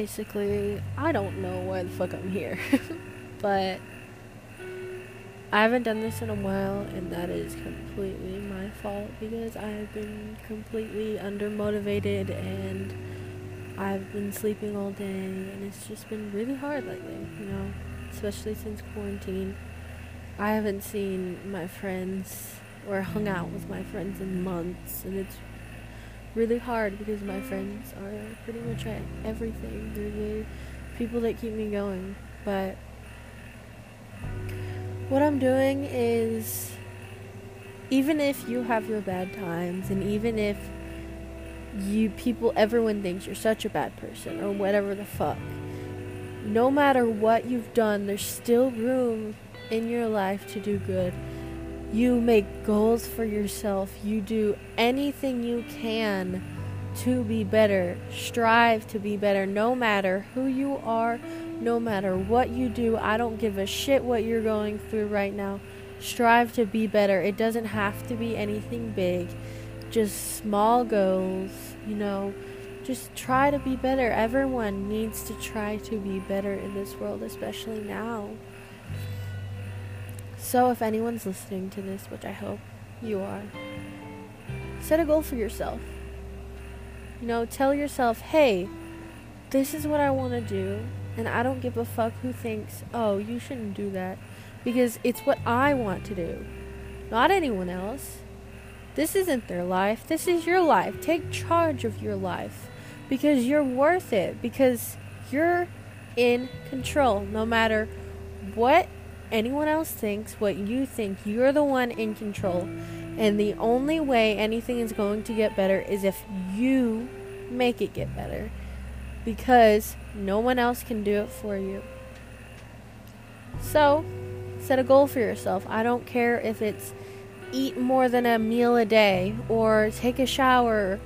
basically, I don't know why the fuck I'm here, but I haven't done this in a while, and that is completely my fault because I've been completely undermotivated and I've been sleeping all day, and it's just been really hard lately, you know, especially since quarantine. I haven't seen my friends or hung out with my friends in months, and it's really hard because my friends are pretty much at everything. They're the people that keep me going. But what I'm doing is, even if you have your bad times, and even if everyone thinks you're such a bad person or whatever the fuck, no matter what you've done, there's still room in your life to do good. You make goals for yourself. You do anything you can to be better. Strive to be better no matter who you are, no matter what you do. I don't give a shit what you're going through right now. Strive to be better. It doesn't have to be anything big. Just small goals, you know. Just try to be better. Everyone needs to try to be better in this world, especially now. So if anyone's listening to this, which I hope you are, set a goal for yourself. You know, tell yourself, hey, this is what I want to do, and I don't give a fuck who thinks, oh, you shouldn't do that, because it's what I want to do, not anyone else. This isn't their life. This is your life. Take charge of your life, because you're worth it, because you're in control. No matter what anyone else thinks, what you think, you're the one in control, and the only way anything is going to get better is if you make it get better, because no one else can do it for you. So set a goal for yourself. I don't care if it's eat more than a meal a day, or take a shower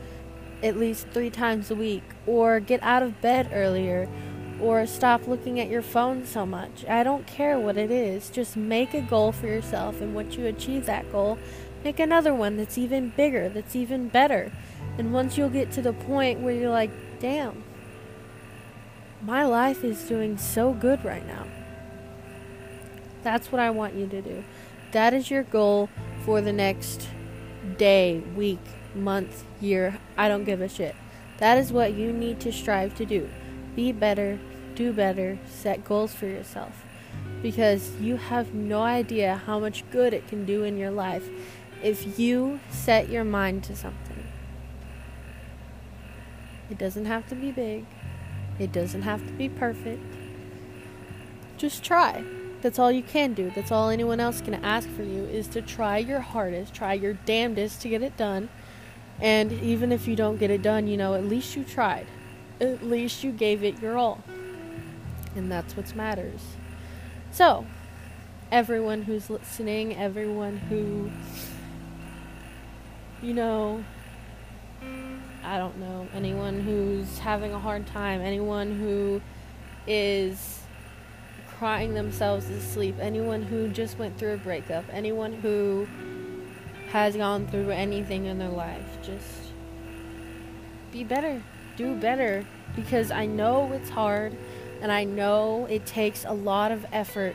at least 3 times a week, or get out of bed earlier, or stop looking at your phone so much. I don't care what it is. Just make a goal for yourself, and once you achieve that goal, make another one that's even bigger, that's even better. And once you'll get to the point where you're like, damn, my life is doing so good right now. That's what I want you to do. That is your goal for the next day, week, month, year. I don't give a shit. That is what you need to strive to do. Be better, do better, set goals for yourself, because you have no idea how much good it can do in your life if you set your mind to something. It doesn't have to be big. It doesn't have to be perfect. Just try. That's all you can do. That's all anyone else can ask for you, is to try your hardest, try your damnedest to get it done. And even if you don't get it done, you know, at least you tried. At least you gave it your all. And that's what matters. So, everyone who's listening, everyone who, you know, I don't know, anyone who's having a hard time, anyone who is crying themselves to sleep, anyone who just went through a breakup, anyone who has gone through anything in their life, just be better. Do better, because I know it's hard, and I know it takes a lot of effort,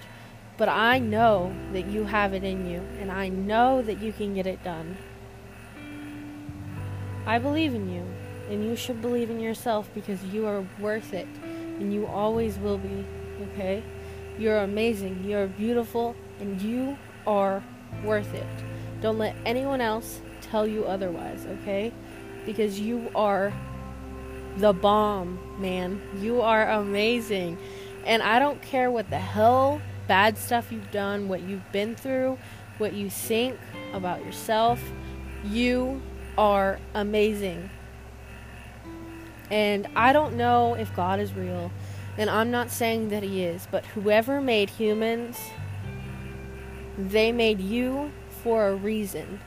but I know that you have it in you, and I know that you can get it done. I believe in you, and you should believe in yourself, because you are worth it, and you always will be, okay? You're amazing, you're beautiful, and you are worth it. Don't let anyone else tell you otherwise, okay? Because you are the bomb, man. You are amazing. And I don't care what the hell bad stuff you've done, what you've been through, what you think about yourself. You are amazing. And I don't know if God is real, and I'm not saying that he is, but whoever made humans, they made you for a reason.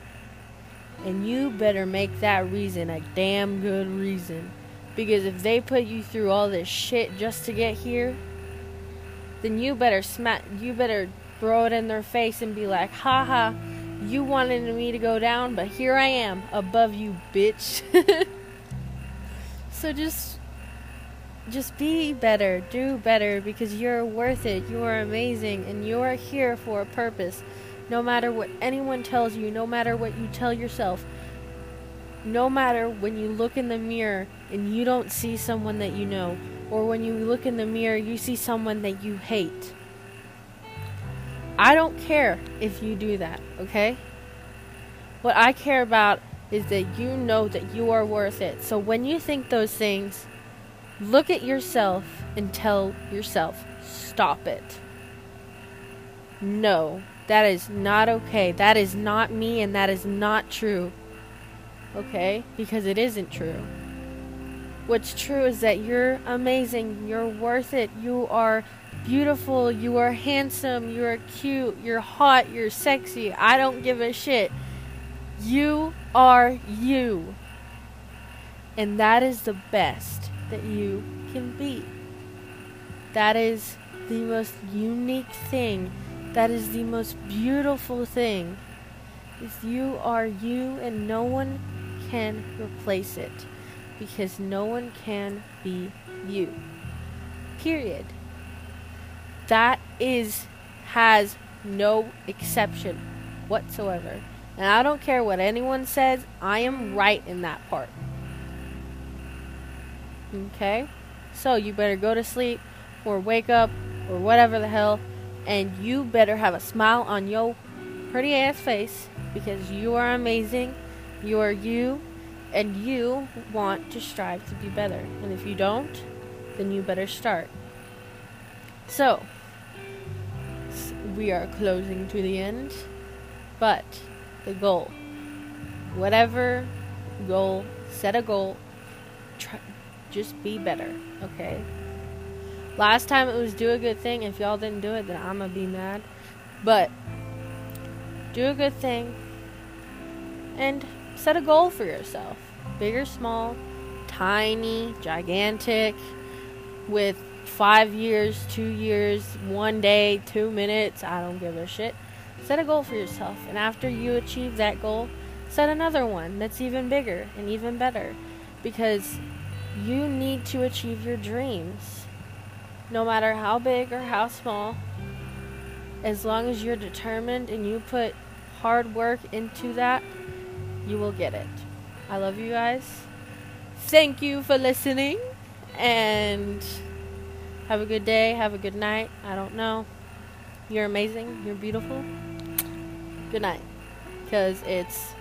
And you better make that reason a damn good reason. Because if they put you through all this shit just to get here, then you better throw it in their face and be like, haha, you wanted me to go down, but here I am, above you, bitch. So just Just be better, do better, because you're worth it, you are amazing, and you are here for a purpose. No matter what anyone tells you, no matter what you tell yourself, no matter when you look in the mirror and you don't see someone that you know, or when you look in the mirror you see someone that you hate. I don't care if you do that, okay? What I care about is that you know that you are worth it. So when you think those things, look at yourself and tell yourself, stop it. No, that is not okay. That is not me, and that is not true. Okay? Because it isn't true. What's true is that you're amazing. You're worth it. You are beautiful. You are handsome. You are cute. You're hot. You're sexy. I don't give a shit. You are you. And that is the best that you can be. That is the most unique thing. That is the most beautiful thing. If you are you, and no one can replace it, because no one can be you. Period. That is, has no exception whatsoever. And I don't care what anyone says, I am right in that part. Okay? So you better go to sleep or wake up or whatever the hell, and you better have a smile on your pretty ass face, because you are amazing, you are you, and you want to strive to be better. And if you don't, then you better start. So, we are closing to the end, but the goal, whatever goal, set a goal, try, just be better, okay? Last time it was do a good thing. If y'all didn't do it, then I'm gonna be mad. But do a good thing and set a goal for yourself, big or small, tiny, gigantic, with 5 years, 2 years, 1 day, 2 minutes, I don't give a shit. Set a goal for yourself, and after you achieve that goal, set another one that's even bigger and even better, because you need to achieve your dreams, no matter how big or how small. As long as you're determined and you put hard work into that, you will get it. I love you guys. Thank you for listening, and have a good day, have a good night, I don't know. You're amazing, you're beautiful. Good night, because it's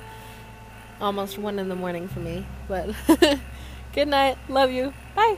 almost 1 in the morning for me, but good night, love you, bye.